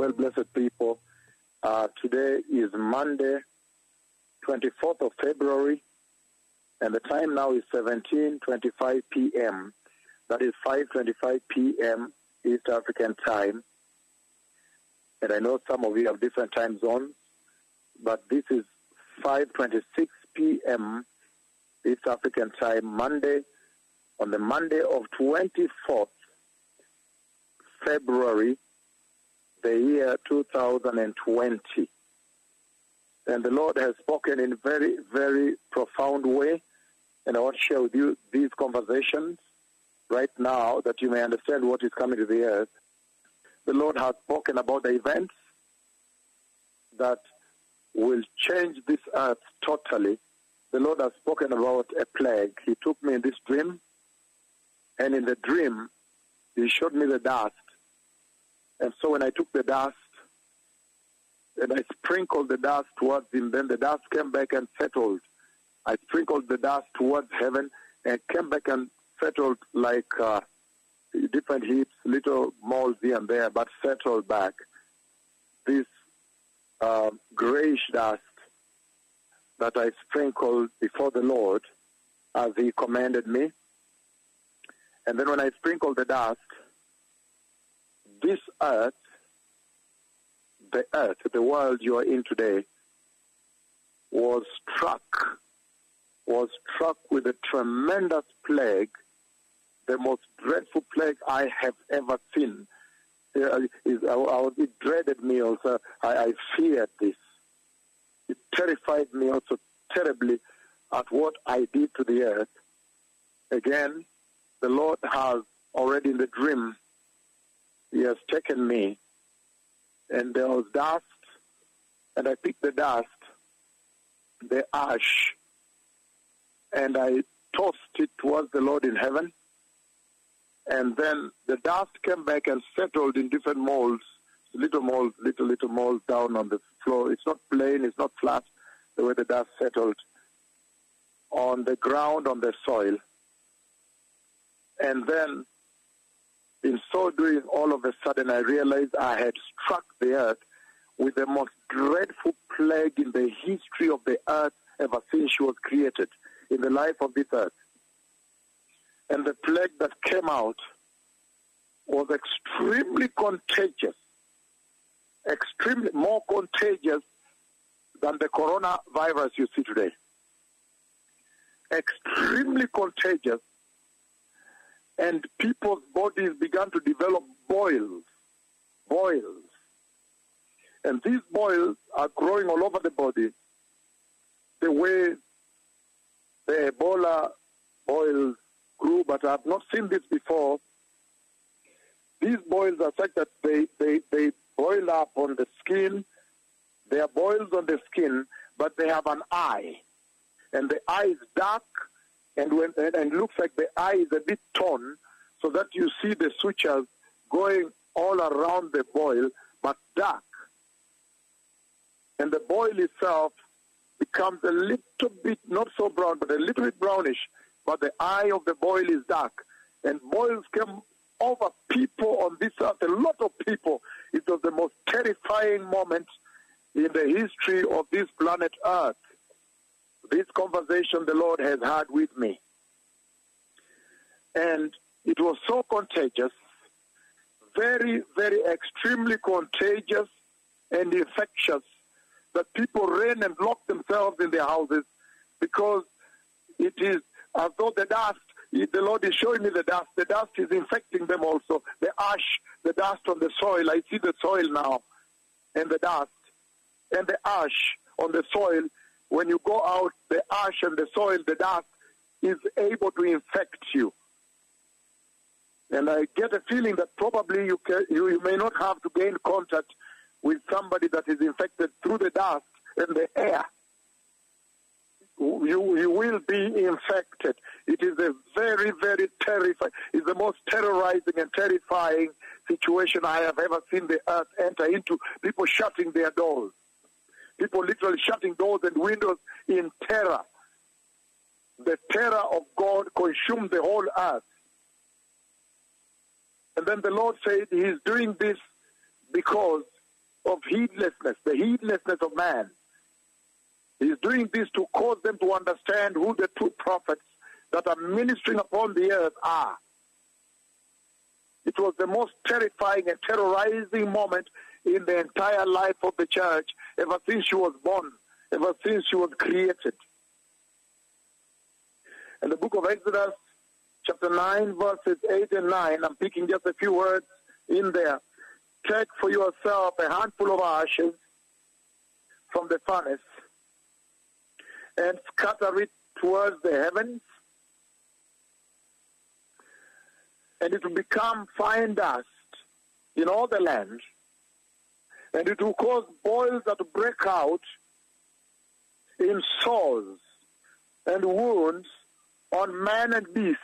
well, blessed people. Today is Monday, 24th of February, and the time now is 17:25 p.m. That is 5:25 p.m. East African time. And I know some of you have different time zones, but this is 5:26 p.m. East African time, Monday, on the Monday of 24th February, the year 2020. And the Lord has spoken in very, very profound way, and I want to share with you these conversations right now that you may understand what is coming to the earth. The Lord has spoken about the events that will change this earth totally. The Lord has spoken about a plague. He took me in this dream, and in the dream, He showed me the dust. And so when I took the dust, and I sprinkled the dust towards Him, then the dust came back and settled. I sprinkled the dust towards heaven, and came back and settled like different heaps, little moles here and there, but settled back. This grayish dust that I sprinkled before the Lord as He commanded me. And then when I sprinkled the dust, this earth, the world you are in today, was struck with a tremendous plague, the most dreadful plague I have ever seen. It dreaded me also. I feared this. It terrified me also terribly at what I did to the earth. Again, the Lord has already in the dream, He has taken me, and there was dust, and I picked the dust, the ash, and I tossed it towards the Lord in heaven, and then the dust came back and settled in different molds, little molds down on the floor. It's not plain, it's not flat, the way the dust settled on the ground, on the soil. And then, in so doing, all of a sudden I realized I had struck the earth with the most dreadful plague in the history of the earth ever since she was created, in the life of this earth. And the plague that came out was extremely contagious, extremely more contagious than the coronavirus you see today. Extremely contagious. And people's bodies began to develop boils. And these boils are growing all over the body, the way the Ebola boils grew, but I've not seen this before. These boils are such that they boil up on the skin. They are boils on the skin, but they have an eye. And the eye is dark, and looks like the eye is a bit torn, so that you see the sutures going all around the boil, but dark. And the boil itself becomes a little bit, not so brown, but a little bit brownish, but the eye of the boil is dark. And boils came over people on this earth, a lot of people. It was the most terrifying moment in the history of this planet Earth. This conversation the Lord has had with me. And it was so contagious, very, very extremely contagious and infectious, that people ran and locked themselves in their houses, because it is as though the dust, the Lord is showing me the dust is infecting them also. The ash, the dust on the soil, I see the soil now, and the dust, and the ash on the soil. When you go out, the ash and the soil, the dust, is able to infect you. And I get a feeling that probably you may not have to gain contact with somebody that is infected through the dust and the air. You will be infected. It is a very, very terrifying, it's the most terrorizing and terrifying situation I have ever seen the earth enter into, people shutting their doors. People literally shutting doors and windows in terror. The terror of God consumed the whole earth. And then the Lord said He's doing this because of heedlessness, the heedlessness of man. He is doing this to cause them to understand who the true prophets that are ministering upon the earth are. It was the most terrifying and terrorizing moment in the entire life of the church ever since she was born, ever since she was created. And the book of Exodus, chapter 9, verses 8 and 9, I'm picking just a few words in there. Take for yourself a handful of ashes from the furnace and scatter it towards the heavens, and it will become fine dust in all the land, and it will cause boils that break out in sores and wounds on man and beast.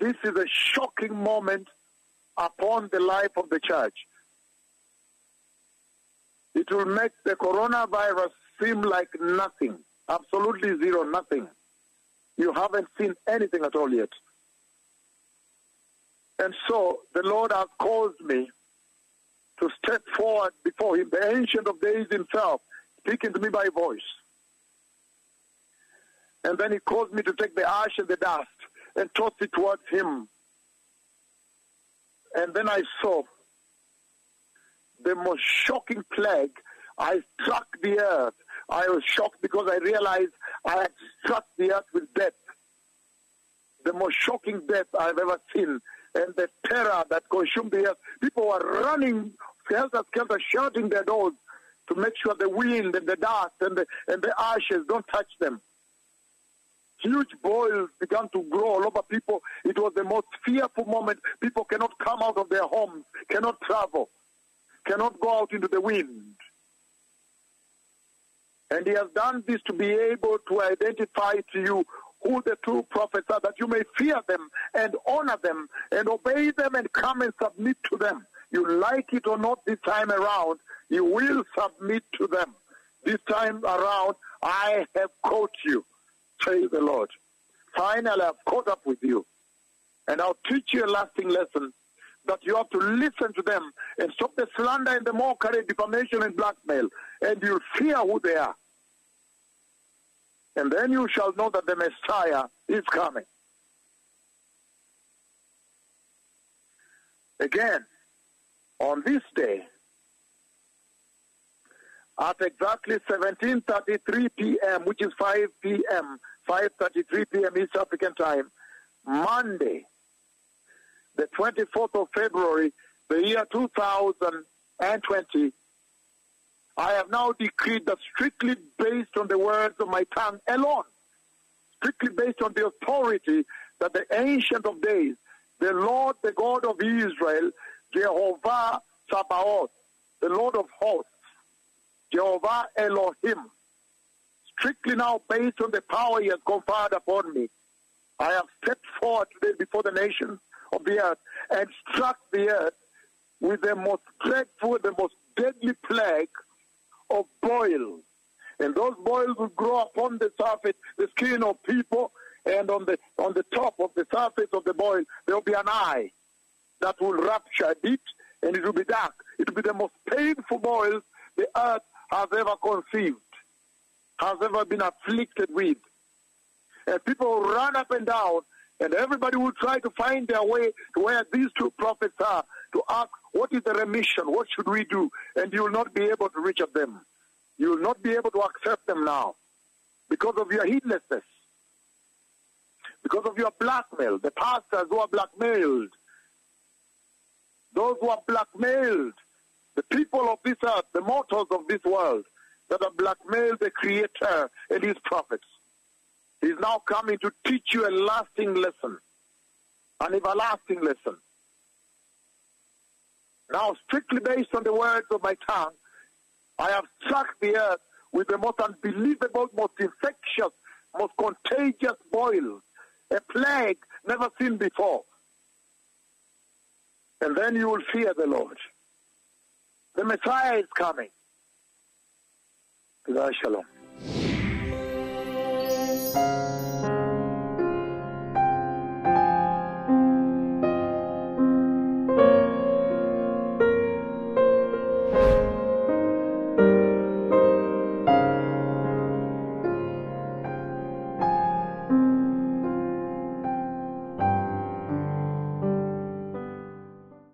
This is a shocking moment upon the life of the church. It will make the coronavirus seem like nothing, absolutely zero, nothing. You haven't seen anything at all yet. And so the Lord has caused me to step forward before Him, the Ancient of Days Himself, speaking to me by voice. And then He caused me to take the ash and the dust and toss it towards Him. And then I saw the most shocking plague. I struck the earth. I was shocked because I realized I had struck the earth with death. The most shocking death I've ever seen. And the terror that consumed the earth. People were running, helter-skelter, shutting their doors to make sure the wind and the dust and the ashes don't touch them. Huge boils began to grow all over people. It was the most fearful moment. People cannot come out of their homes, cannot travel, cannot go out into the wind. And He has done this to be able to identify to you who the true prophets are, that you may fear them and honor them and obey them and come and submit to them. You like it or not this time around, you will submit to them. This time around, I have caught you, praise the Lord. Finally, I've caught up with you. And I'll teach you a lasting lesson that you have to listen to them and stop the slander and the mockery, defamation and blackmail. And you'll fear who they are. And then you shall know that the Messiah is coming. Again, on this day, at exactly 17:33 p.m., which is 5 p.m., 5:33 p.m. East African time, Monday, the 24th of February, the year 2020, I have now decreed that strictly based on the words of my tongue alone, strictly based on the authority that the Ancient of Days, the Lord, the God of Israel, Jehovah Sabaoth, the Lord of hosts, Jehovah Elohim, strictly now based on the power He has conferred upon me, I have stepped forward today before the nations of the earth and struck the earth with the most dreadful, the most deadly plague of boils. And those boils will grow upon the surface, the skin of people, and on the top of the surface of the boil, there will be an eye that will rupture deep, and it will be dark. It will be the most painful boils the earth has ever conceived, has ever been afflicted with. And people will run up and down, and everybody will try to find their way to where these two prophets are, to ask, what is the remission? What should we do? And you will not be able to reach at them. You will not be able to accept them now because of your heedlessness, because of your blackmail. The pastors who are blackmailed, those who are blackmailed, the people of this earth, the mortals of this world that have blackmailed the Creator and His prophets. He's now coming to teach you a lasting lesson, an everlasting lesson. Now, strictly based on the words of my tongue, I have struck the earth with the most unbelievable, most infectious, most contagious boils, a plague never seen before. And then you will fear the Lord. The Messiah is coming. Shalom.